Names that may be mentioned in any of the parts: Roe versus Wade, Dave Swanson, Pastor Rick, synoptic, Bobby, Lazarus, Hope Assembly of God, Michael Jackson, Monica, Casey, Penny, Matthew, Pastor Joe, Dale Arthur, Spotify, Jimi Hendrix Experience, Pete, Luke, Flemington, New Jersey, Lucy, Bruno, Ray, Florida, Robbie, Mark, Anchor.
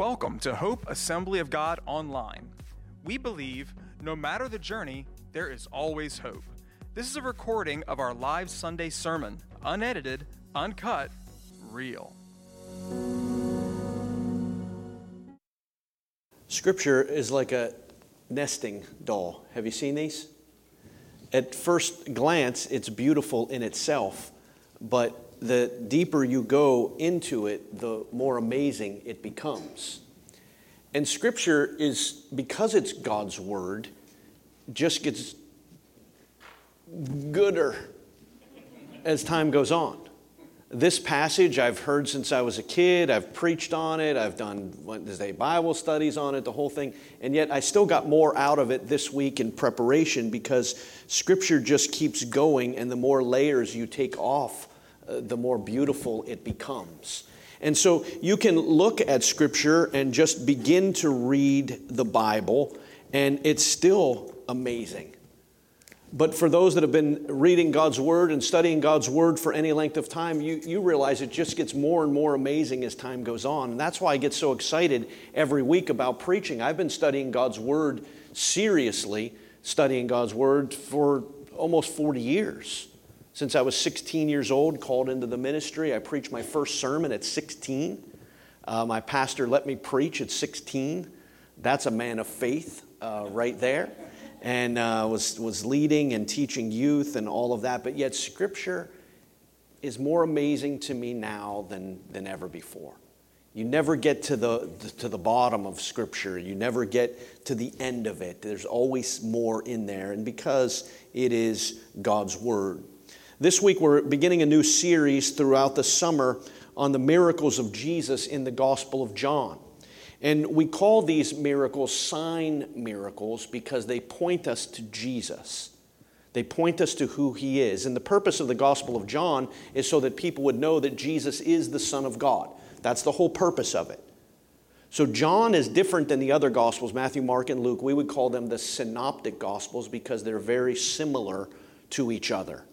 Welcome to Hope Assembly of God Online. We believe no matter the journey, there is always hope. This is a recording of our live Sunday sermon, unedited, uncut, real. Scripture is like a nesting doll. Have you seen these? At first glance, it's beautiful in itself, but the deeper you go into it, the more amazing it becomes. And Scripture is, because it's God's Word, just gets gooder as time goes on. This passage I've heard since I was a kid. I've preached on it. I've done Wednesday Bible studies on it, the whole thing. And yet I still got more out of it this week in preparation because Scripture just keeps going, and the more layers you take off, the more beautiful it becomes. And so you can look at Scripture and just begin to read the Bible, and it's still amazing. But for those that have been reading God's Word and studying God's Word for any length of time, you realize it just gets more and more amazing as time goes on. And that's why I get so excited every week about preaching. I've been studying God's Word seriously, studying God's Word for almost 40 years. Since I was 16 years old, called into the ministry, I preached my first sermon at 16. My pastor let me preach at 16. That's a man of faith right there. And was leading and teaching youth and all of that. But yet Scripture is more amazing to me now than ever before. You never get to the bottom of Scripture. You never get to the end of it. There's always more in there. And because it is God's Word. This week we're beginning a new series throughout the summer on the miracles of Jesus in the Gospel of John. And we call these miracles sign miracles because they point us to Jesus. They point us to who He is. And the purpose of the Gospel of John is so that people would know that Jesus is the Son of God. That's the whole purpose of it. So John is different than the other Gospels, Matthew, Mark, and Luke. We would call them the synoptic Gospels because they're very similar to each other.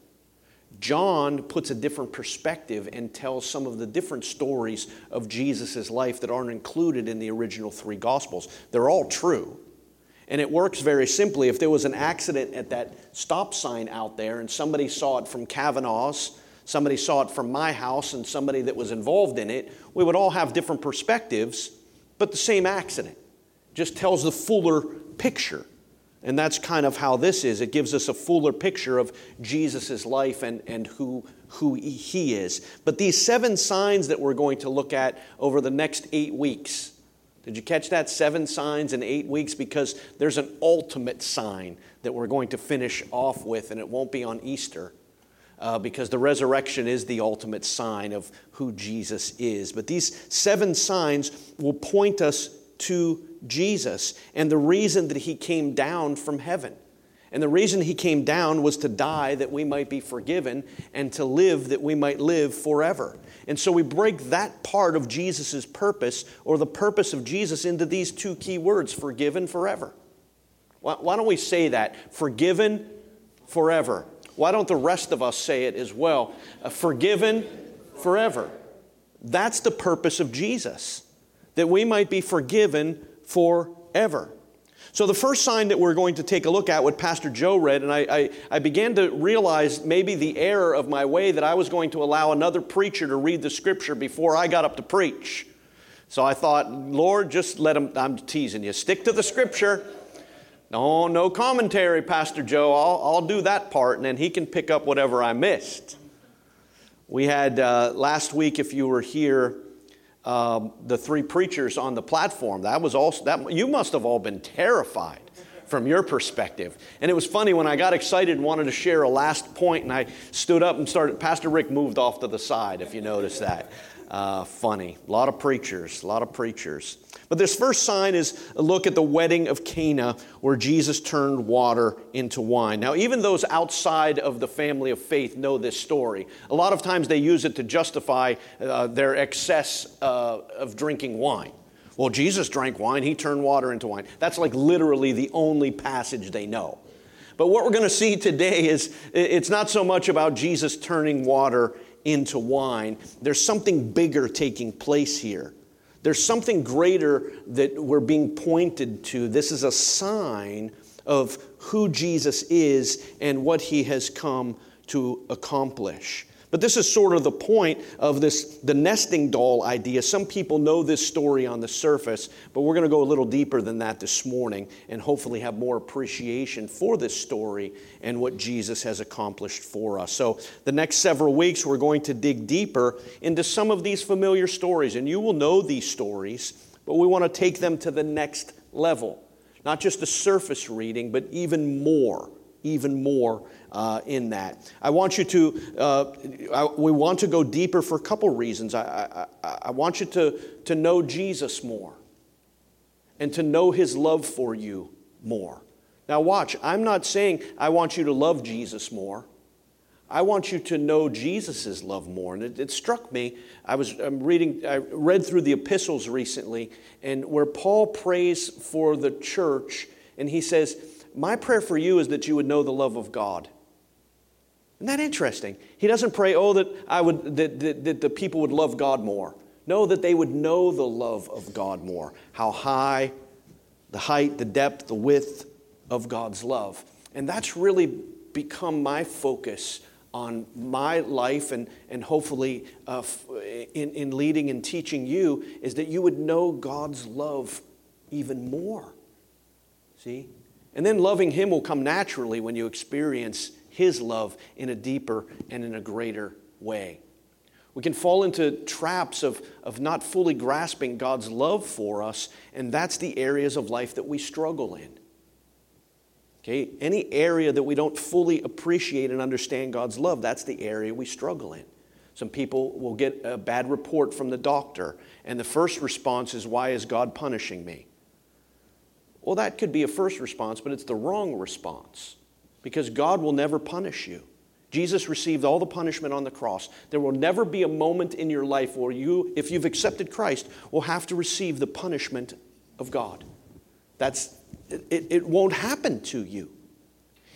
John puts a different perspective and tells some of the different stories of Jesus' life that aren't included in the original three Gospels. They're all true. And it works very simply. If there was an accident at that stop sign out there and somebody saw it from Kavanaugh's, somebody saw it from my house, and somebody that was involved in it, we would all have different perspectives, but the same accident. Just tells the fuller picture. And that's kind of how this is. It gives us a fuller picture of Jesus' life and who He is. But these 7 signs that we're going to look at over the next 8 weeks. Did you catch that? 7 signs in 8 weeks, because there's an ultimate sign that we're going to finish off with, and it won't be on Easter. Because the resurrection is the ultimate sign of who Jesus is. But these 7 signs will point us to Jesus and the reason that He came down from heaven. And the reason He came down was to die that we might be forgiven and to live that we might live forever. And so we break that part of Jesus' purpose or the purpose of Jesus into these 2 key words, forgiven forever. Why don't we say that? Forgiven forever. Why don't the rest of us say it as well? Forgiven forever. That's the purpose of Jesus, that we might be forgiven forever. So the first sign that we're going to take a look at, what Pastor Joe read, and I began to realize maybe the error of my way that I was going to allow another preacher to read the Scripture before I got up to preach. So I thought, Lord, just let him, I'm teasing you, stick to the Scripture. No commentary, Pastor Joe. I'll do that part, and then he can pick up whatever I missed. We had, last week, if you were here, the 3 preachers on the platform. That was also that. You must have all been terrified from your perspective. And it was funny when I got excited and wanted to share a last point, and I stood up and started. Pastor Rick moved off to the side. If you notice that, funny. A lot of preachers. But this first sign is a look at the wedding of Cana, where Jesus turned water into wine. Now, even those outside of the family of faith know this story. A lot of times they use it to justify their excess of drinking wine. Well, Jesus drank wine. He turned water into wine. That's like literally the only passage they know. But what we're going to see today is it's not so much about Jesus turning water into wine. There's something bigger taking place here. There's something greater that we're being pointed to. This is a sign of who Jesus is and what he has come to accomplish. But this is sort of the point of this, the nesting doll idea. Some people know this story on the surface, but we're going to go a little deeper than that this morning and hopefully have more appreciation for this story and what Jesus has accomplished for us. So the next several weeks, we're going to dig deeper into some of these familiar stories, and you will know these stories, but we want to take them to the next level. Not just a surface reading, but even more in that. I want you to, we want to go deeper for a couple reasons. I want you to know Jesus more and to know his love for you more. Now watch, I'm not saying I want you to love Jesus more. I want you to know Jesus' love more. And it struck me, I read through the epistles recently, and where Paul prays for the church, and he says, my prayer for you is that you would know the love of God. Isn't that interesting? He doesn't pray, that the people would love God more. No, that they would know the love of God more. How high, the height, the depth, the width of God's love. And that's really become my focus on my life and hopefully in leading and teaching you, is that you would know God's love even more. See? And then loving him will come naturally when you experience his love in a deeper and in a greater way. We can fall into traps of not fully grasping God's love for us, and that's the areas of life that we struggle in. Okay? Any area that we don't fully appreciate and understand God's love, that's the area we struggle in. Some people will get a bad report from the doctor, and the first response is, why is God punishing me? Well, that could be a first response, but it's the wrong response, because God will never punish you. Jesus received all the punishment on the cross. There will never be a moment in your life where you, if you've accepted Christ, will have to receive the punishment of God. It won't happen to you.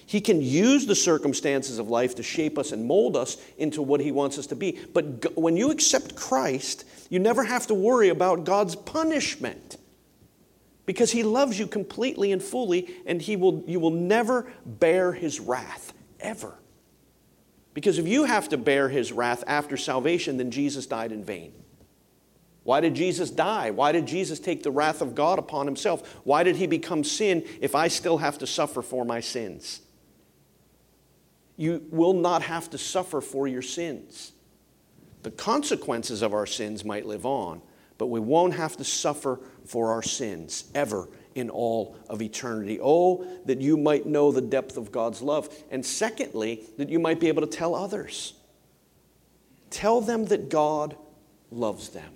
He can use the circumstances of life to shape us and mold us into what he wants us to be. But when you accept Christ, you never have to worry about God's punishment, because he loves you completely and fully, and you will never bear his wrath, ever. Because if you have to bear his wrath after salvation, then Jesus died in vain. Why did Jesus die? Why did Jesus take the wrath of God upon himself? Why did he become sin if I still have to suffer for my sins? You will not have to suffer for your sins. The consequences of our sins might live on, but we won't have to suffer for our sins ever in all of eternity. Oh, that you might know the depth of God's love. And secondly, that you might be able to tell others. Tell them that God loves them.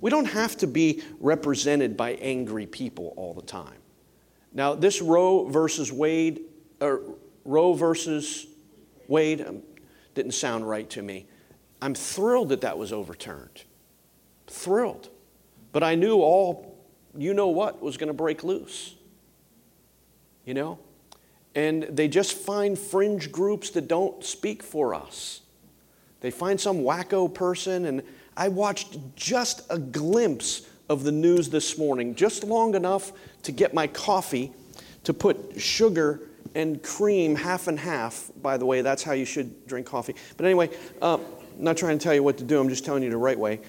We don't have to be represented by angry people all the time. Now, this Roe versus Wade didn't sound right to me. I'm thrilled that that was overturned. Thrilled. But I knew all, you know what, was going to break loose. You know? And they just find fringe groups that don't speak for us. They find some wacko person, and I watched just a glimpse of the news this morning, just long enough to get my coffee to put sugar and cream half and half. By the way, that's how you should drink coffee. But anyway, I'm not trying to tell you what to do. I'm just telling you the right way.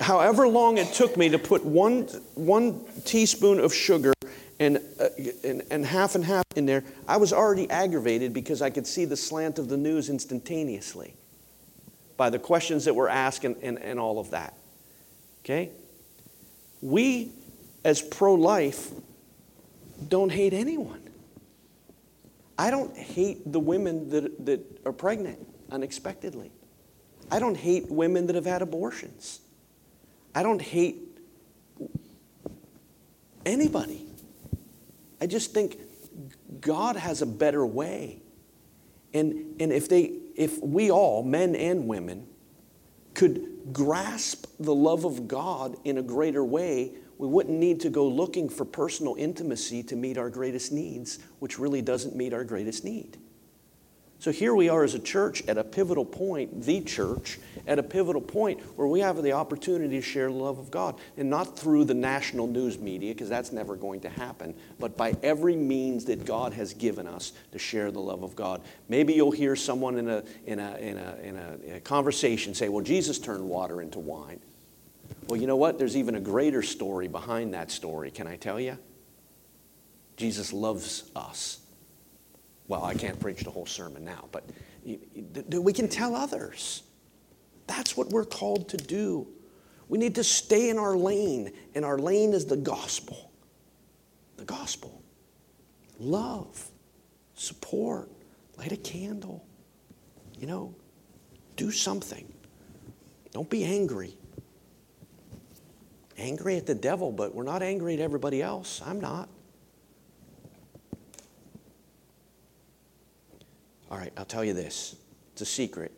However long it took me to put one teaspoon of sugar and half in there, I was already aggravated because I could see the slant of the news instantaneously by the questions that were asked and all of that. Okay? We, as pro-life, don't hate anyone. I don't hate the women that are pregnant unexpectedly. I don't hate women that have had abortions. I don't hate anybody. I just think God has a better way. And if we all, men and women, could grasp the love of God in a greater way, we wouldn't need to go looking for personal intimacy to meet our greatest needs, which really doesn't meet our greatest need. So here we are as a church at a pivotal point, the church, at a pivotal point where we have the opportunity to share the love of God. And not through the national news media, because that's never going to happen, but by every means that God has given us to share the love of God. Maybe you'll hear someone in a conversation say, well, Jesus turned water into wine. Well, you know what? There's even a greater story behind that story. Can I tell you? Jesus loves us. Well, I can't preach the whole sermon now, but we can tell others. That's what we're called to do. We need to stay in our lane, and our lane is the gospel. The gospel. Love. Support. Light a candle. You know, do something. Don't be angry. Angry at the devil, but we're not angry at everybody else. I'm not. All right, I'll tell you this. It's a secret.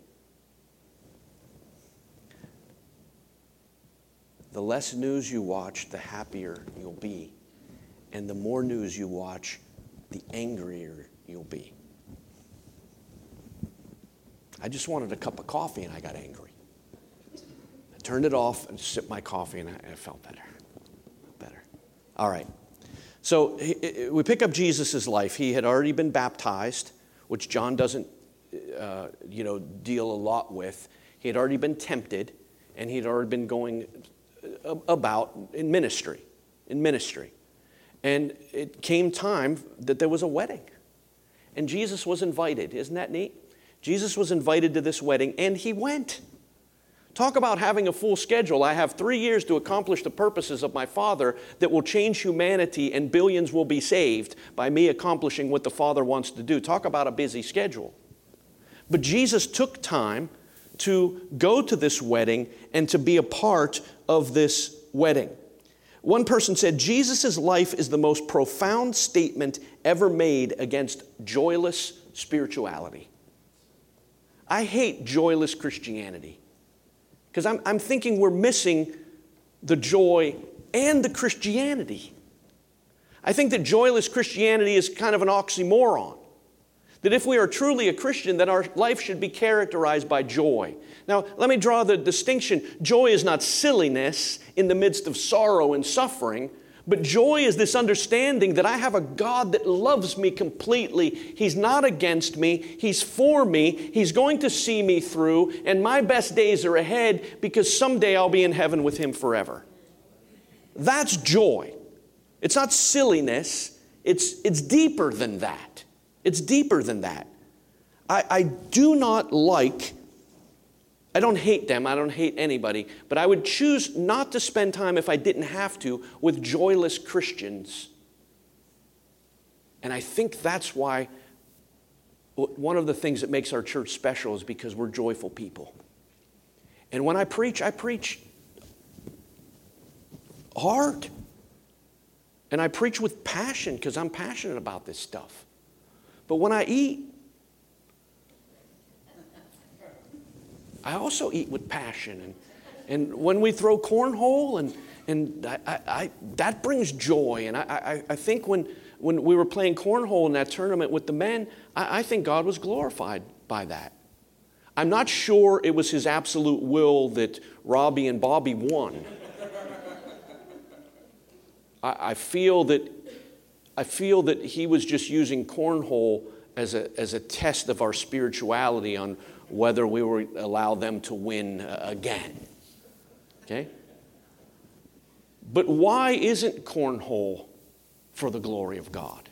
The less news you watch, the happier you'll be. And the more news you watch, the angrier you'll be. I just wanted a cup of coffee and I got angry. I turned it off and sipped my coffee and I felt better. All right. So we pick up Jesus' life. He had already been baptized, which John doesn't, deal a lot with. He had already been tempted, and he had already been going about in ministry. And it came time that there was a wedding, and Jesus was invited. Isn't that neat? Jesus was invited to this wedding, and he went. Talk about having a full schedule. I have 3 years to accomplish the purposes of my Father that will change humanity, and billions will be saved by me accomplishing what the Father wants to do. Talk about a busy schedule. But Jesus took time to go to this wedding and to be a part of this wedding. One person said, Jesus' life is the most profound statement ever made against joyless spirituality. I hate joyless Christianity. Because I'm thinking we're missing the joy and the Christianity. I think that joyless Christianity is kind of an oxymoron. That if we are truly a Christian, that our life should be characterized by joy. Now, let me draw the distinction. Joy is not silliness in the midst of sorrow and suffering, but joy is this understanding that I have a God that loves me completely. He's not against me. He's for me. He's going to see me through. And my best days are ahead because someday I'll be in heaven with Him forever. That's joy. It's not silliness. It's deeper than that. It's deeper than that. I don't hate them. I don't hate anybody. But I would choose not to spend time, if I didn't have to, with joyless Christians. And I think that's why one of the things that makes our church special is because we're joyful people. And when I preach hard. And I preach with passion because I'm passionate about this stuff. But when I eat, I also eat with passion, and when we throw cornhole, and I that brings joy. And I think when we were playing cornhole in that tournament with the men, I think God was glorified by that. I'm not sure it was His absolute will that Robbie and Bobby won. I feel that He was just using cornhole as a test of our spirituality on whether we would allow them to win again. Okay? But why isn't cornhole for the glory of God?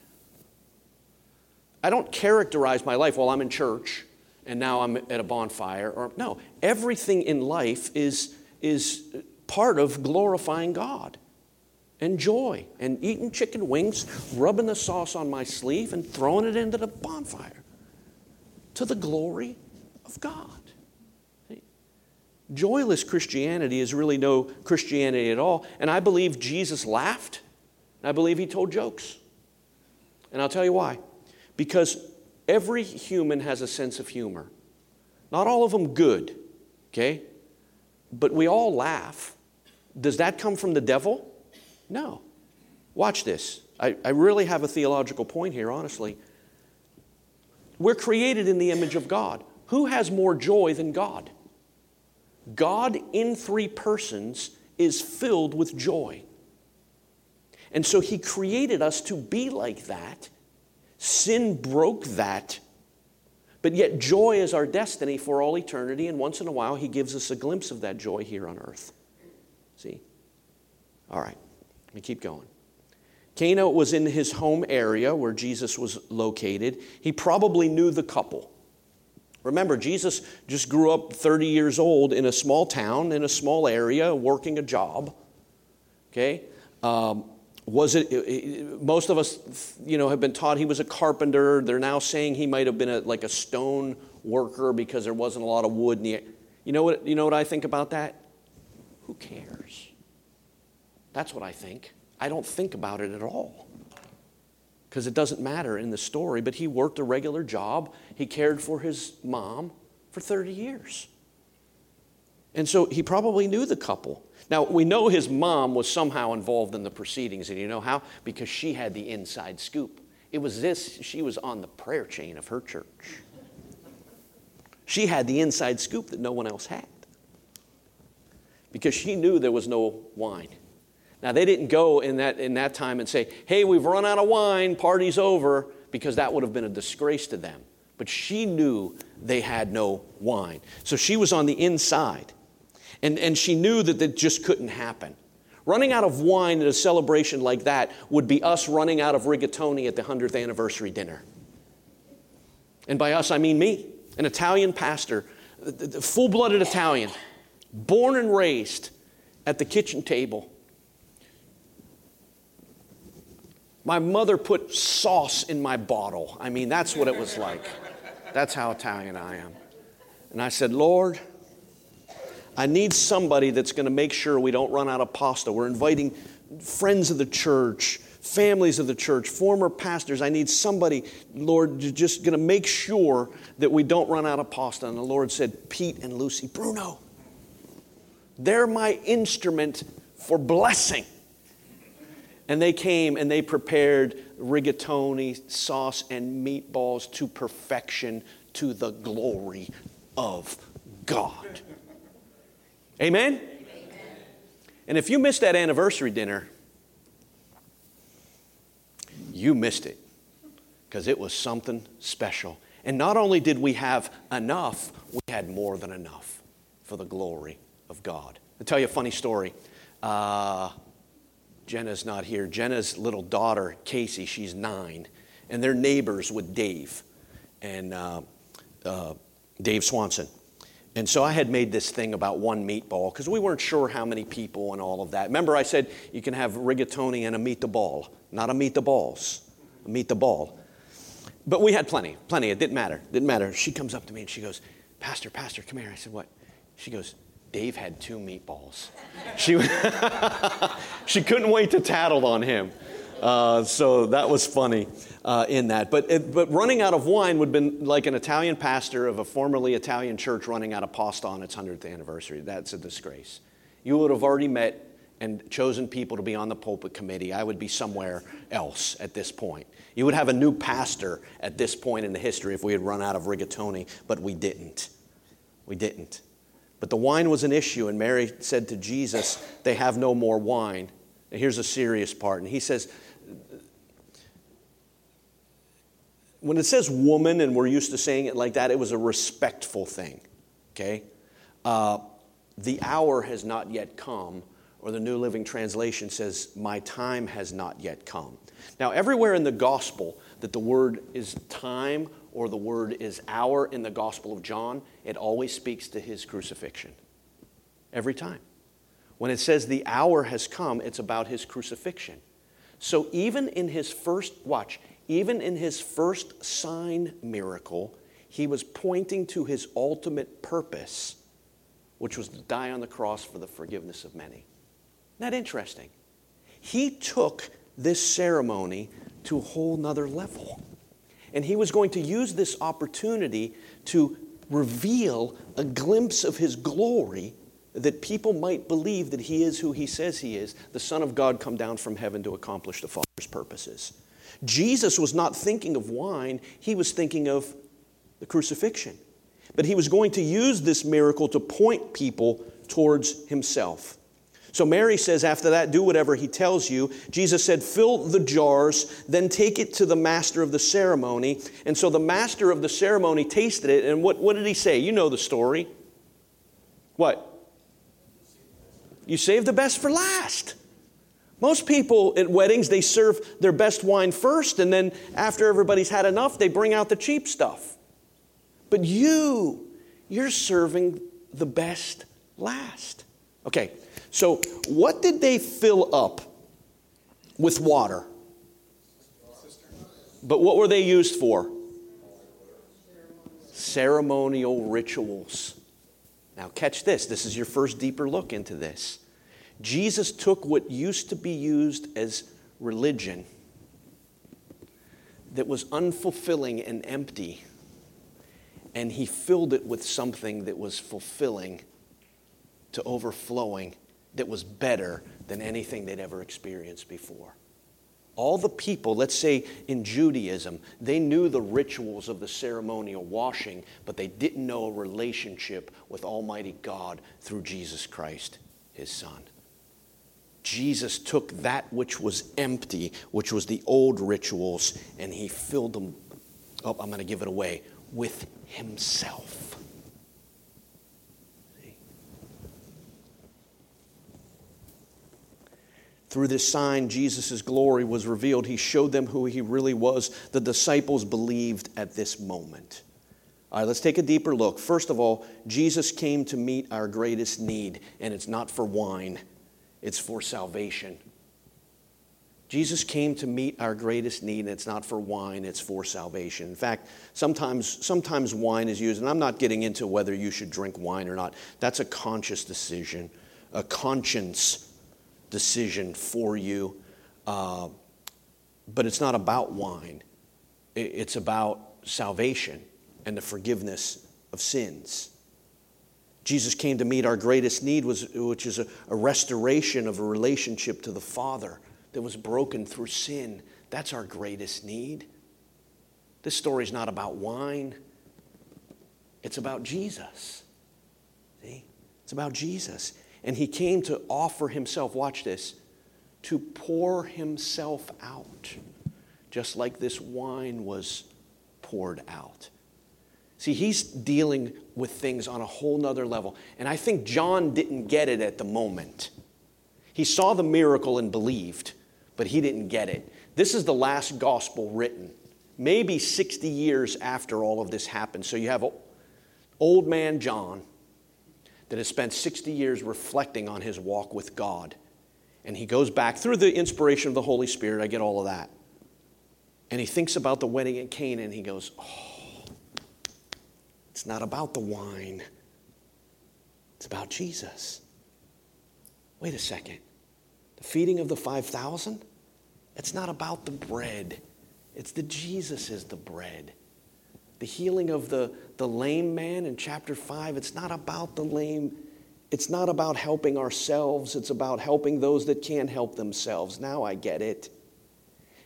I don't characterize my life, well, I'm in church and now I'm at a bonfire. Or no, everything in life is part of glorifying God and joy and eating chicken wings, rubbing the sauce on my sleeve and throwing it into the bonfire to the glory of God. See? Joyless Christianity is really no Christianity at all. And I believe Jesus laughed. And I believe He told jokes. And I'll tell you why. Because every human has a sense of humor. Not all of them good, okay? But we all laugh. Does that come from the devil? No. Watch this. I really have a theological point here, honestly. We're created in the image of God. Who has more joy than God? God in three persons is filled with joy. And so he created us to be like that. Sin broke that. But yet joy is our destiny for all eternity. And once in a while, he gives us a glimpse of that joy here on earth. See? All right. Let me keep going. Cana was in his home area where Jesus was located. He probably knew the couple. Remember, Jesus just grew up 30 years old in a small town, in a small area, working a job. Okay? Most of us, have been taught he was a carpenter. They're now saying he might have been like a stone worker because there wasn't a lot of wood in the area. You know what I think about that? Who cares? That's what I think. I don't think about it at all because it doesn't matter in the story, but he worked a regular job. He cared for his mom for 30 years. And so he probably knew the couple. Now, we know his mom was somehow involved in the proceedings, and you know how? Because she had the inside scoop. She was on the prayer chain of her church. She had the inside scoop that no one else had because she knew there was no wine. Now, they didn't go in that time and say, hey, we've run out of wine, party's over, because that would have been a disgrace to them. But she knew they had no wine. So she was on the inside, and she knew that just couldn't happen. Running out of wine at a celebration like that would be us running out of rigatoni at the 100th anniversary dinner. And by us, I mean me, an Italian pastor, full-blooded Italian, born and raised at the kitchen table. My mother put sauce in my bottle. I mean, that's what it was like. That's how Italian I am. And I said, Lord, I need somebody that's going to make sure we don't run out of pasta. We're inviting friends of the church, families of the church, former pastors. I need somebody, Lord, just going to make sure that we don't run out of pasta. And the Lord said, Pete and Lucy, Bruno, they're my instrument for blessing. And they came and they prepared rigatoni, sauce, and meatballs to perfection, to the glory of God. Amen? Amen? And if you missed that anniversary dinner, you missed it because it was something special. And not only did we have enough, we had more than enough for the glory of God. I'll tell you a funny story. Jenna's not here. Jenna's little daughter, Casey, she's 9, and they're neighbors with Dave and Dave Swanson. And so I had made this thing about one meatball because we weren't sure how many people and all of that. Remember, I said you can have rigatoni and a meatball, not a meatballs, a meatball. But we had plenty. It didn't matter. She comes up to me and she goes, Pastor, come here. I said, what? She goes, Dave had 2 meatballs. She couldn't wait to tattle on him. So that was funny in that. But running out of wine would have been like an Italian pastor of a formerly Italian church running out of pasta on its 100th anniversary. That's a disgrace. You would have already met and chosen people to be on the pulpit committee. I would be somewhere else at this point. You would have a new pastor at this point in the history if we had run out of rigatoni, but we didn't. But the wine was an issue, and Mary said to Jesus, they have no more wine. And here's a serious part. And he says, when it says woman, and we're used to saying it like that, it was a respectful thing, okay? The hour has not yet come, or the New Living Translation says, my time has not yet come. Now, everywhere in the gospel that the word is time or the word is hour in the Gospel of John, it always speaks to his crucifixion. Every time. When it says the hour has come, it's about his crucifixion. So even in his first sign miracle, he was pointing to his ultimate purpose, which was to die on the cross for the forgiveness of many. Isn't that interesting? He took this ceremony to a whole nother level. And he was going to use this opportunity to reveal a glimpse of his glory that people might believe that he is who he says he is, the Son of God come down from heaven to accomplish the Father's purposes. Jesus was not thinking of wine. He was thinking of the crucifixion. But he was going to use this miracle to point people towards himself. So Mary says after that, do whatever he tells you. Jesus said, fill the jars, then take it to the master of the ceremony. And so the master of the ceremony tasted it. And what did he say? You know the story. What? You save the best for last. Most people at weddings, they serve their best wine first. And then after everybody's had enough, they bring out the cheap stuff. But you're serving the best last. Okay, so what did they fill up with water? But what were they used for? Ceremonial rituals. Now catch this. This is your first deeper look into this. Jesus took what used to be used as religion that was unfulfilling and empty, and he filled it with something that was fulfilling to overflowing, that was better than anything they'd ever experienced before. All the people, let's say in Judaism, they knew the rituals of the ceremonial washing, but they didn't know a relationship with Almighty God through Jesus Christ, his Son. Jesus took that which was empty, which was the old rituals, and he filled them up, I'm going to give it away, with himself. Through this sign, Jesus' glory was revealed. He showed them who he really was. The disciples believed at this moment. All right, let's take a deeper look. First of all, Jesus came to meet our greatest need, and it's not for wine. It's for salvation. Jesus came to meet our greatest need, and it's not for wine, it's for salvation. In fact, sometimes wine is used, and I'm not getting into whether you should drink wine or not. That's a conscious decision, a conscience decision for you, but it's not about wine. It's about salvation and the forgiveness of sins. Jesus came to meet our greatest need, which is a restoration of a relationship to the Father that was broken through sin. That's our greatest need. This story's not about wine. It's about Jesus. See? It's about Jesus. And he came to offer himself, watch this, to pour himself out, just like this wine was poured out. See, he's dealing with things on a whole nother level. And I think John didn't get it at the moment. He saw the miracle and believed, but he didn't get it. This is the last gospel written, maybe 60 years after all of this happened. So you have old man John, that has spent 60 years reflecting on his walk with God. And he goes back through the inspiration of the Holy Spirit. I get all of that. And he thinks about the wedding at Cana, and he goes, oh, it's not about the wine. It's about Jesus. Wait a second. The feeding of the 5,000? It's not about the bread. It's that Jesus is the bread. The healing of the lame man in chapter 5, it's not about the lame. It's not about helping ourselves. It's about helping those that can't help themselves. Now I get it.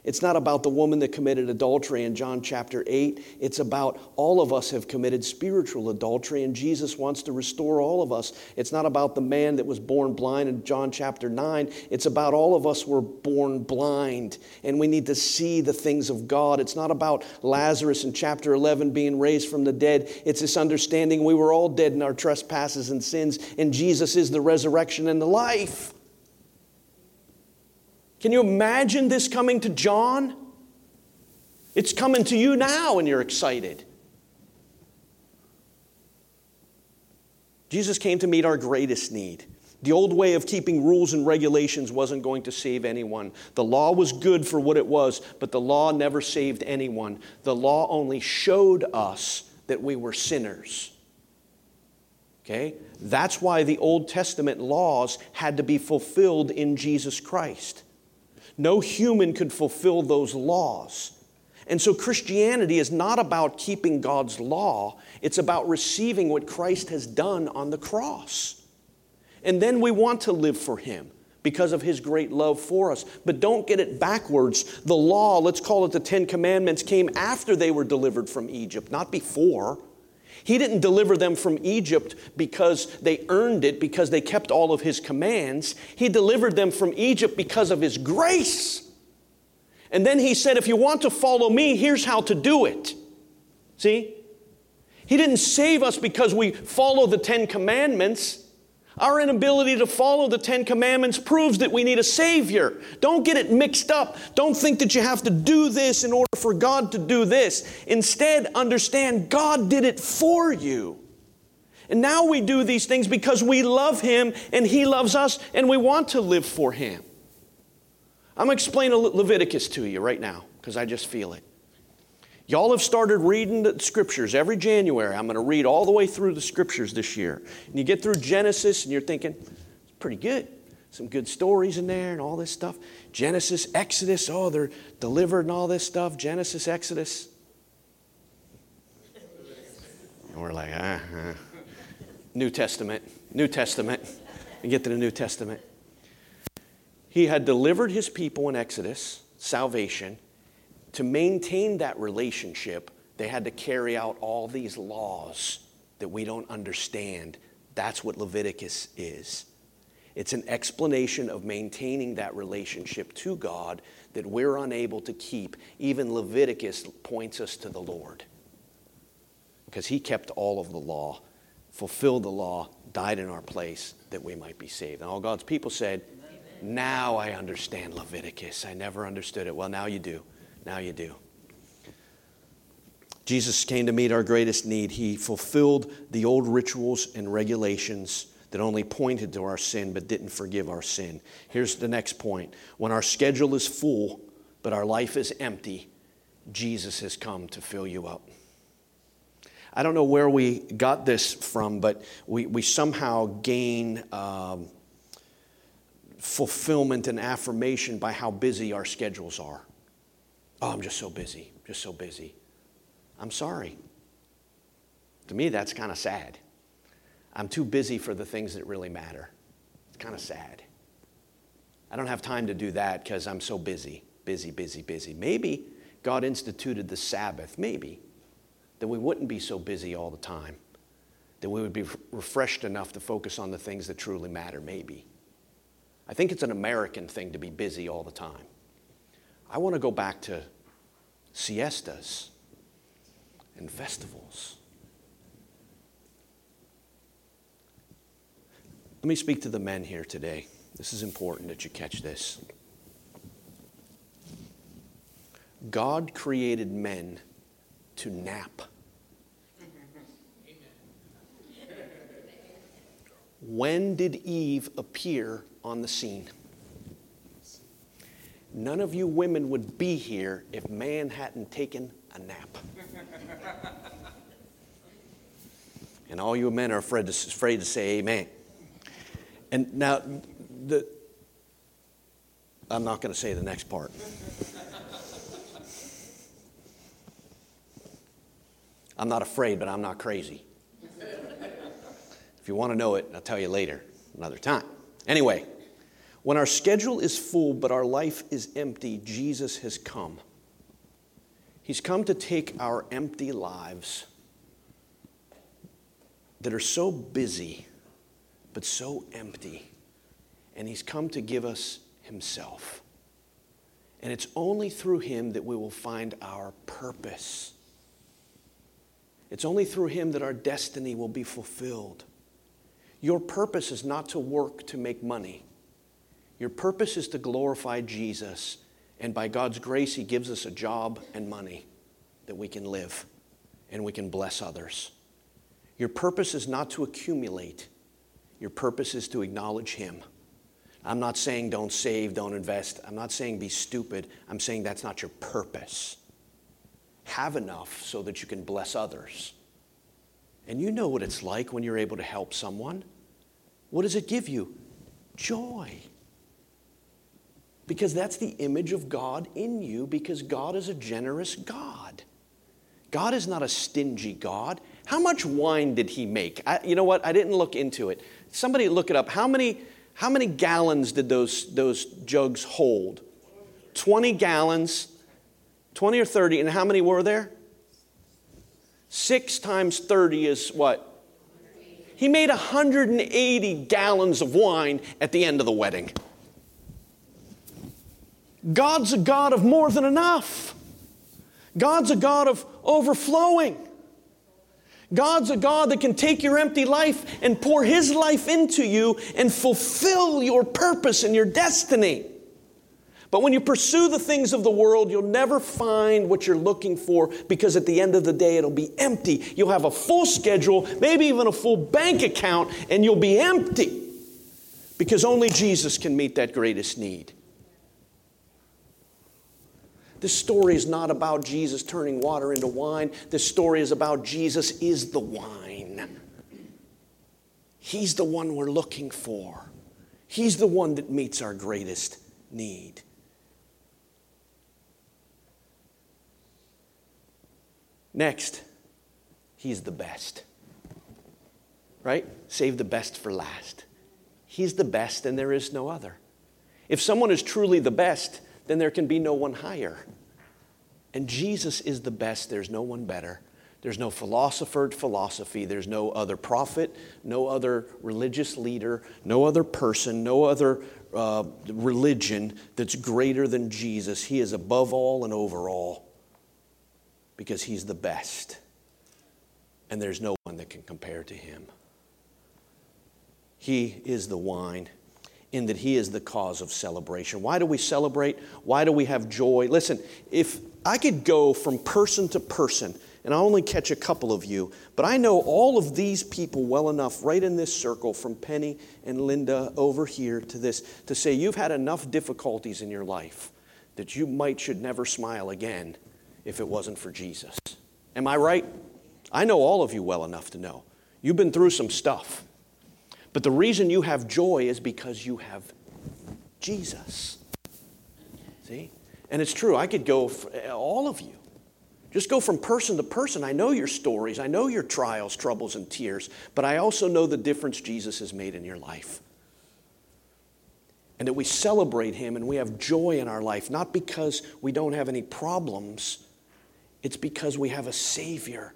It's not about the woman that committed adultery in John chapter 8. It's about all of us have committed spiritual adultery, and Jesus wants to restore all of us. It's not about the man that was born blind in John chapter 9. It's about all of us were born blind, and we need to see the things of God. It's not about Lazarus in chapter 11 being raised from the dead. It's this understanding we were all dead in our trespasses and sins, and Jesus is the resurrection and the life. Can you imagine this coming to John? It's coming to you now, and you're excited. Jesus came to meet our greatest need. The old way of keeping rules and regulations wasn't going to save anyone. The law was good for what it was, but the law never saved anyone. The law only showed us that we were sinners. Okay? That's why the Old Testament laws had to be fulfilled in Jesus Christ. No human could fulfill those laws. And so Christianity is not about keeping God's law. It's about receiving what Christ has done on the cross. And then we want to live for him. because of his great love for us. But don't get it backwards. The law, let's call it the Ten Commandments, came after they were delivered from Egypt, not before. He didn't deliver them from Egypt because they earned it, because they kept all of his commands. He delivered them from Egypt because of his grace. And then he said, if you want to follow me, here's how to do it. See? He didn't save us because we follow the Ten Commandments. Our inability to follow the Ten Commandments proves that we need a Savior. Don't get it mixed up. Don't think that you have to do this in order for God to do this. Instead, understand God did it for you. And now we do these things because we love Him and He loves us and we want to live for Him. I'm going to explain Leviticus to you right now because I just feel it. Y'all have started reading the scriptures every January. I'm going to read all the way through the scriptures this year. And you get through Genesis and you're thinking, it's pretty good. Some good stories in there and all this stuff. Genesis, Exodus, oh, they're delivered and all this stuff. Genesis, Exodus. And we're like, New Testament. And get to the New Testament. He had delivered his people in Exodus, salvation. To maintain that relationship, they had to carry out all these laws that we don't understand. That's what Leviticus is. It's an explanation of maintaining that relationship to God that we're unable to keep. Even Leviticus points us to the Lord because He kept all of the law, fulfilled the law, died in our place that we might be saved. And all God's people said, amen. Now I understand Leviticus. I never understood it. Well, now you do. Now you do. Jesus came to meet our greatest need. He fulfilled the old rituals and regulations that only pointed to our sin but didn't forgive our sin. Here's the next point. When our schedule is full but our life is empty, Jesus has come to fill you up. I don't know where we got this from, but we somehow gain fulfillment and affirmation by how busy our schedules are. Oh, I'm just so busy, I'm sorry. To me, that's kind of sad. I'm too busy for the things that really matter. It's kind of sad. I don't have time to do that because I'm so busy. Maybe God instituted the Sabbath, maybe, that we wouldn't be so busy all the time, that we would be refreshed enough to focus on the things that truly matter, maybe. I think it's an American thing to be busy all the time. I want to go back to siestas and festivals. Let me speak to the men here today. This is important that you catch this. God created men to nap. When did Eve appear on the scene? None of you women would be here if man hadn't taken a nap. And all you men are afraid to say amen. And now, I'm not going to say the next part. I'm not afraid, but I'm not crazy. If you want to know it, I'll tell you later, another time. Anyway. When our schedule is full but our life is empty, Jesus has come. He's come to take our empty lives that are so busy but so empty, and He's come to give us Himself. And it's only through Him that we will find our purpose. It's only through Him that our destiny will be fulfilled. Your purpose is not to work to make money. Your purpose is to glorify Jesus, and by God's grace, He gives us a job and money that we can live and we can bless others. Your purpose is not to accumulate. Your purpose is to acknowledge Him. I'm not saying don't save, don't invest. I'm not saying be stupid. I'm saying that's not your purpose. Have enough so that you can bless others. And you know what it's like when you're able to help someone. What does it give you? Joy. Because that's the image of God in you, because God is a generous God. God is not a stingy God. How much wine did He make? You know what? I didn't look into it. Somebody look it up. How many How many gallons did those jugs hold? 20 gallons, 20 or 30. And how many were there? 6 times 30 is what? He made 180 gallons of wine at the end of the wedding. God's a God of more than enough. God's a God of overflowing. God's a God that can take your empty life and pour His life into you and fulfill your purpose and your destiny. But when you pursue the things of the world, you'll never find what you're looking for, because at the end of the day, it'll be empty. You'll have a full schedule, maybe even a full bank account, and you'll be empty, because only Jesus can meet that greatest need. This story is not about Jesus turning water into wine. This story is about Jesus is the wine. He's the one we're looking for. He's the one that meets our greatest need. Next, He's the best. Right? Save the best for last. He's the best and there is no other. If someone is truly the best, then there can be no one higher. And Jesus is the best. There's no one better. There's no philosophy. There's no other prophet, no other religious leader, no other person, no other religion that's greater than Jesus. He is above all and over all, because He's the best. And there's no one that can compare to Him. He is the wine, in that He is the cause of celebration. Why do we celebrate? Why do we have joy? Listen, if I could go from person to person, and I'll only catch a couple of you, but I know all of these people well enough right in this circle, from Penny and Linda over here to this, to say you've had enough difficulties in your life that you should never smile again if it wasn't for Jesus. Am I right? I know all of you well enough to know. You've been through some stuff. But the reason you have joy is because you have Jesus. See? And it's true. I could go, all of you. Just go from person to person. I know your stories. I know your trials, troubles, and tears. But I also know the difference Jesus has made in your life. And that we celebrate Him and we have joy in our life. Not because we don't have any problems. It's because we have a Savior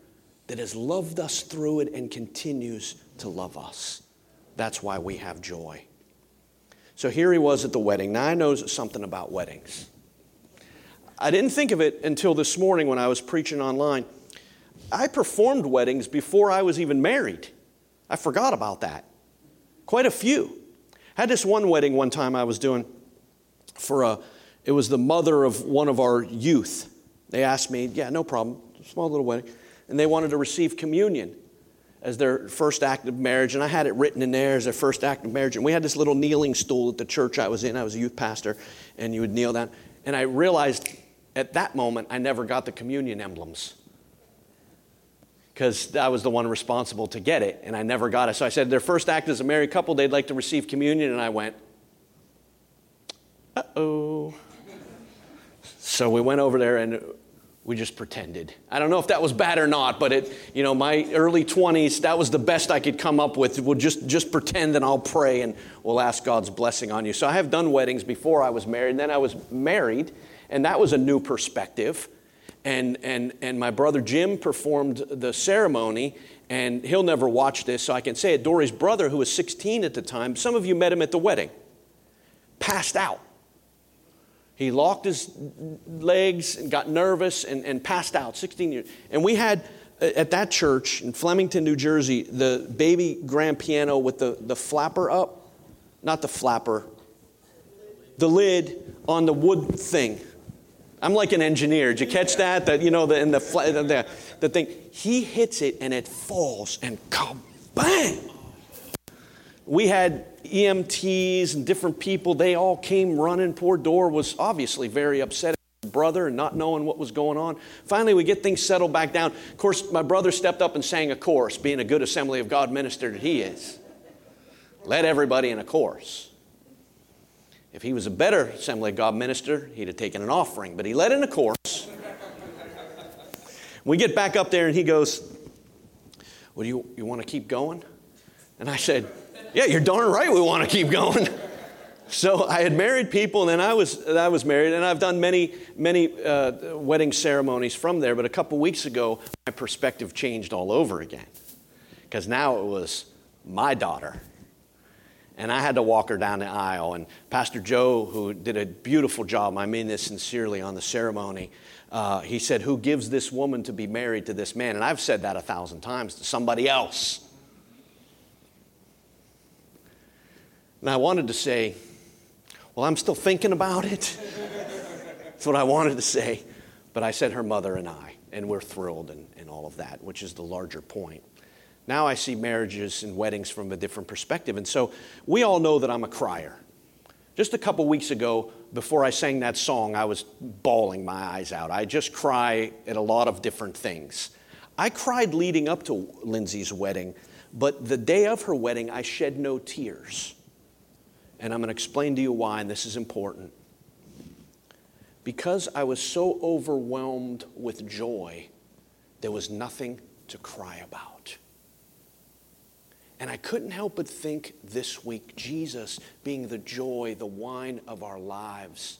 that has loved us through it and continues to love us. That's why we have joy. So here He was at the wedding. Now I know something about weddings. I didn't think of it until this morning when I was preaching online. I performed weddings before I was even married. I forgot about that. Quite a few. I had this one wedding one time I was doing it was the mother of one of our youth. They asked me, yeah, no problem, small little wedding. And they wanted to receive communion as their first act of marriage, and I had it written in there as their first act of marriage. And we had this little kneeling stool at the church I was in. I was a youth pastor, and you would kneel down. And I realized at that moment I never got the communion emblems, because I was the one responsible to get it, and I never got it. So I said, their first act as a married couple, they'd like to receive communion. And I went, uh-oh. So we went over there, and we just pretended. I don't know if that was bad or not, but my early 20s, that was the best I could come up with. We'll just pretend, and I'll pray, and we'll ask God's blessing on you. So I have done weddings before I was married, and then I was married, and that was a new perspective. And my brother Jim performed the ceremony, and he'll never watch this, so I can say it. Dory's brother, who was 16 at the time, some of you met him at the wedding, passed out. He locked his legs and got nervous and passed out, 16 years. And we had, at that church in Flemington, New Jersey, the baby grand piano with the flapper up. Not the flapper. The lid on the wood thing. I'm like an engineer. Did you catch that? The thing. He hits it and it falls and kabang! We had EMTs and different people. They all came running. Poor Dor was obviously very upset at his brother and not knowing what was going on. Finally, we get things settled back down. Of course, my brother stepped up and sang a chorus, being a good Assembly of God minister that he is. Led everybody in a chorus. If he was a better Assembly of God minister, he'd have taken an offering, but he led in a chorus. We get back up there and he goes, well, you want to keep going? And I said, Yeah, you're darn right we want to keep going. So I had married people, and then I was married, and I've done many wedding ceremonies from there. But a couple weeks ago, my perspective changed all over again, because now it was my daughter, and I had to walk her down the aisle. And Pastor Joe, who did a beautiful job, I mean this sincerely, on the ceremony, he said, "Who gives this woman to be married to this man?" And I've said that 1,000 times to somebody else. And I wanted to say, well, I'm still thinking about it. That's what I wanted to say. But I said her mother and I, and we're thrilled and all of that, which is the larger point. Now I see marriages and weddings from a different perspective. And so we all know that I'm a crier. Just a couple weeks ago, before I sang that song, I was bawling my eyes out. I just cry at a lot of different things. I cried leading up to Lindsay's wedding, but the day of her wedding, I shed no tears. And I'm going to explain to you why, and this is important. Because I was so overwhelmed with joy, there was nothing to cry about. And I couldn't help but think this week, Jesus being the joy, the wine of our lives,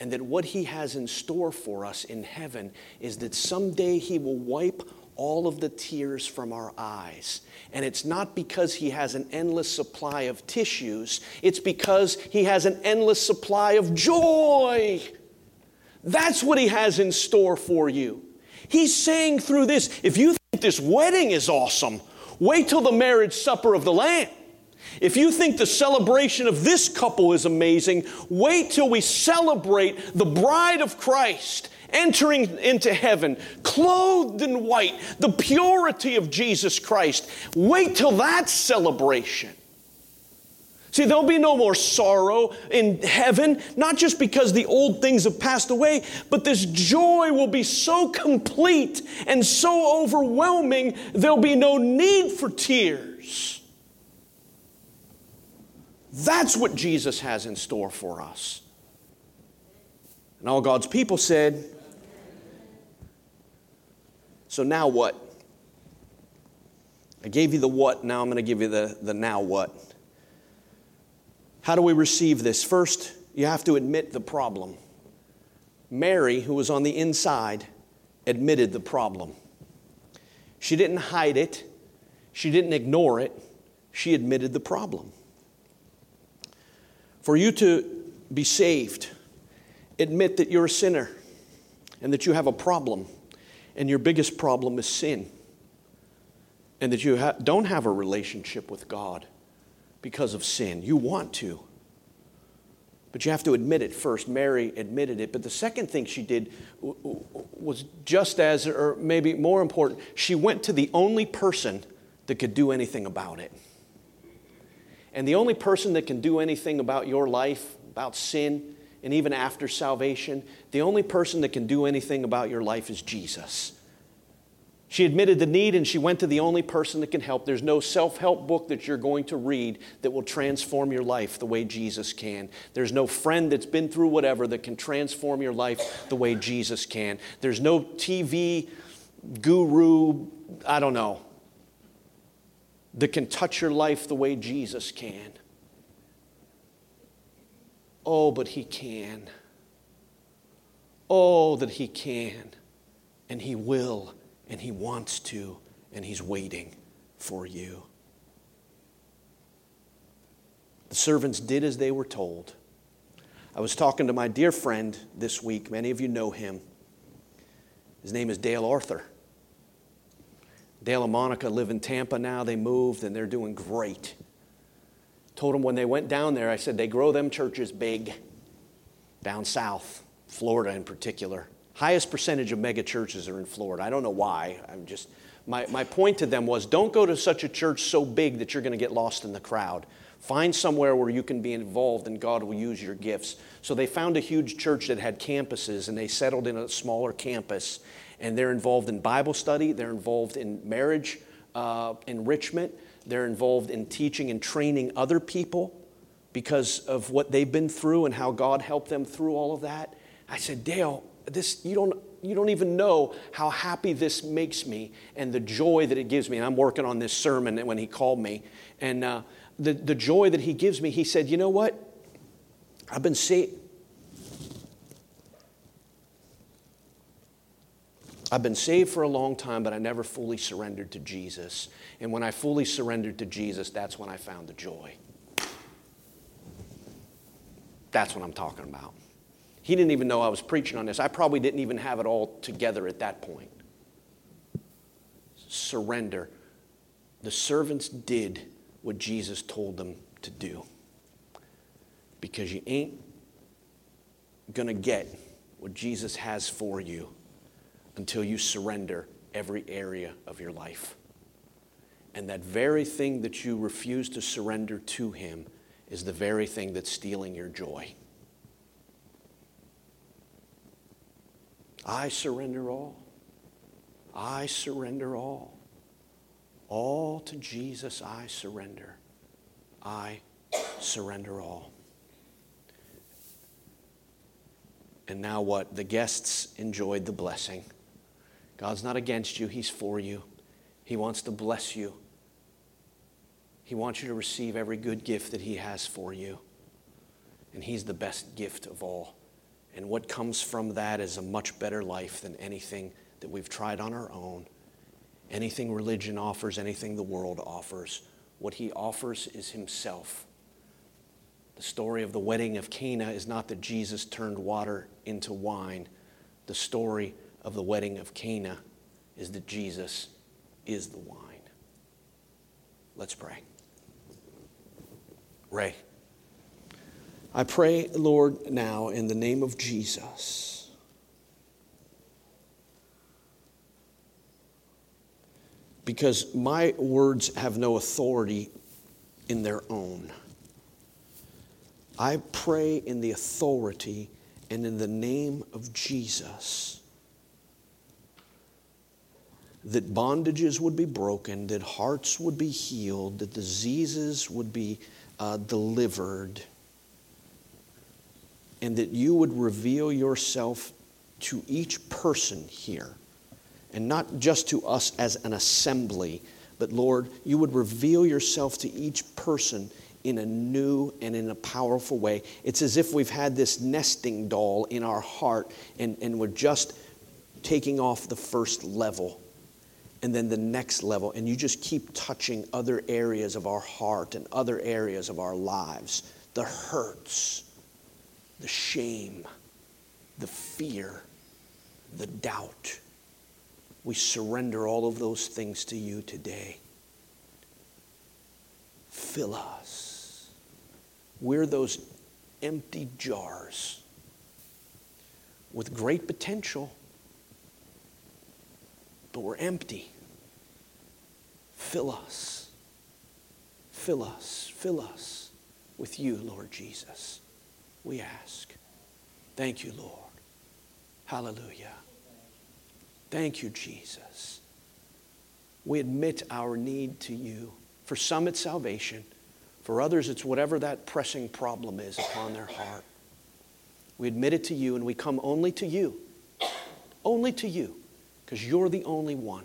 and that what he has in store for us in heaven is that someday he will wipe all of the tears from our eyes. And it's not because he has an endless supply of tissues. It's because he has an endless supply of joy. That's what he has in store for you. He's saying through this, if you think this wedding is awesome, wait till the marriage supper of the Lamb. If you think the celebration of this couple is amazing, wait till we celebrate the bride of Christ entering into heaven, clothed in white, the purity of Jesus Christ. Wait till that celebration. See, there'll be no more sorrow in heaven, not just because the old things have passed away, but this joy will be so complete and so overwhelming, there'll be no need for tears. That's what Jesus has in store for us. And all God's people said, so now what? I gave you the what, now I'm going to give you the now what. How do we receive this? First, you have to admit the problem. Mary, who was on the inside, admitted the problem. She didn't hide it. She didn't ignore it. She admitted the problem. For you to be saved, admit that you're a sinner and that you have a problem. And your biggest problem is sin, and that you don't have a relationship with God because of sin. You want to, but you have to admit it first. Mary admitted it, but the second thing she did was just as, or maybe more important, she went to the only person that could do anything about it. And the only person that can do anything about your life, about sin, and even after salvation, the only person that can do anything about your life is Jesus. She admitted the need, and she went to the only person that can help. There's no self-help book that you're going to read that will transform your life the way Jesus can. There's no friend that's been through whatever that can transform your life the way Jesus can. There's no TV guru, I don't know, that can touch your life the way Jesus can. Oh, but he can. Oh, that he can. And he will. And he wants to. And he's waiting for you. The servants did as they were told. I was talking to my dear friend this week. Many of you know him. His name is Dale Arthur. Dale and Monica live in Tampa now. They moved and they're doing great. Told them when they went down there, I said, they grow them churches big down south, Florida in particular. Highest percentage of mega churches are in Florida. I don't know why. I'm just my point to them was, don't go to such a church so big that you're going to get lost in the crowd. Find somewhere where you can be involved and God will use your gifts. So they found a huge church that had campuses, and they settled in a smaller campus. And they're involved in Bible study. They're involved in marriage enrichment. They're involved in teaching and training other people because of what they've been through and how God helped them through all of that. I said, Dale, this you don't even know how happy this makes me and the joy that it gives me. And I'm working on this sermon when he called me. And the joy that he gives me, he said, you know what? I've been saved. I've been saved for a long time, but I never fully surrendered to Jesus. And when I fully surrendered to Jesus, that's when I found the joy. That's what I'm talking about. He didn't even know I was preaching on this. I probably didn't even have it all together at that point. Surrender. The servants did what Jesus told them to do. Because you ain't going to get what Jesus has for you until you surrender every area of your life. And that very thing that you refuse to surrender to him is the very thing that's stealing your joy. I surrender all. I surrender all. All to Jesus I surrender. I surrender all. And now what? The guests enjoyed the blessing. God's not against you. He's for you. He wants to bless you. He wants you to receive every good gift that he has for you. And he's the best gift of all. And what comes from that is a much better life than anything that we've tried on our own, anything religion offers, anything the world offers. What he offers is himself. The story of the wedding of Cana is not that Jesus turned water into wine. The story of the wedding of Cana is that Jesus is the wine. Let's pray. Ray, I pray, Lord, now in the name of Jesus, because my words have no authority in their own. I pray in the authority and in the name of Jesus that bondages would be broken, that hearts would be healed, that diseases would be delivered, and that you would reveal yourself to each person here, and not just to us as an assembly, but Lord, you would reveal yourself to each person in a new and in a powerful way. It's as if we've had this nesting doll in our heart, and we're just taking off the first level and then the next level, and you just keep touching other areas of our heart and other areas of our lives, the hurts, the shame, the fear, the doubt. We surrender all of those things to you today. Fill us. We're those empty jars with great potential, but we're empty. Fill us. Fill us. Fill us with you, Lord Jesus, we ask. Thank you, Lord. Hallelujah. Thank you, Jesus. We admit our need to you. For some, it's salvation. For others, it's whatever that pressing problem is upon their heart. We admit it to you, and we come only to you. Only to you, because you're the only one.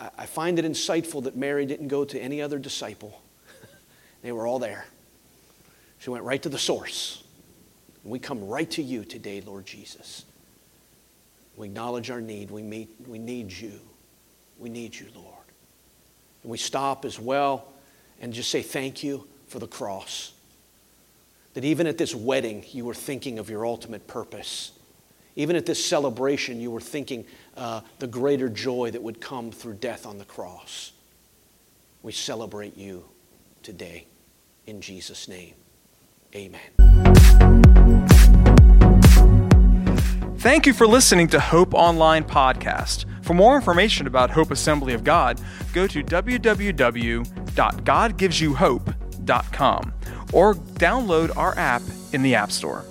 I find it insightful that Mary didn't go to any other disciple. They were all there. She went right to the source. And we come right to you today, Lord Jesus. We acknowledge our need. We need you. We need you, Lord. And we stop as well and just say thank you for the cross. That even at this wedding, you were thinking of your ultimate purpose. Even at this celebration, you were thinking the greater joy that would come through death on the cross. We celebrate you today. In Jesus' name, amen. Thank you for listening to Hope Online Podcast. For more information about Hope Assembly of God, go to www.godgivesyouhope.com or download our app in the App Store.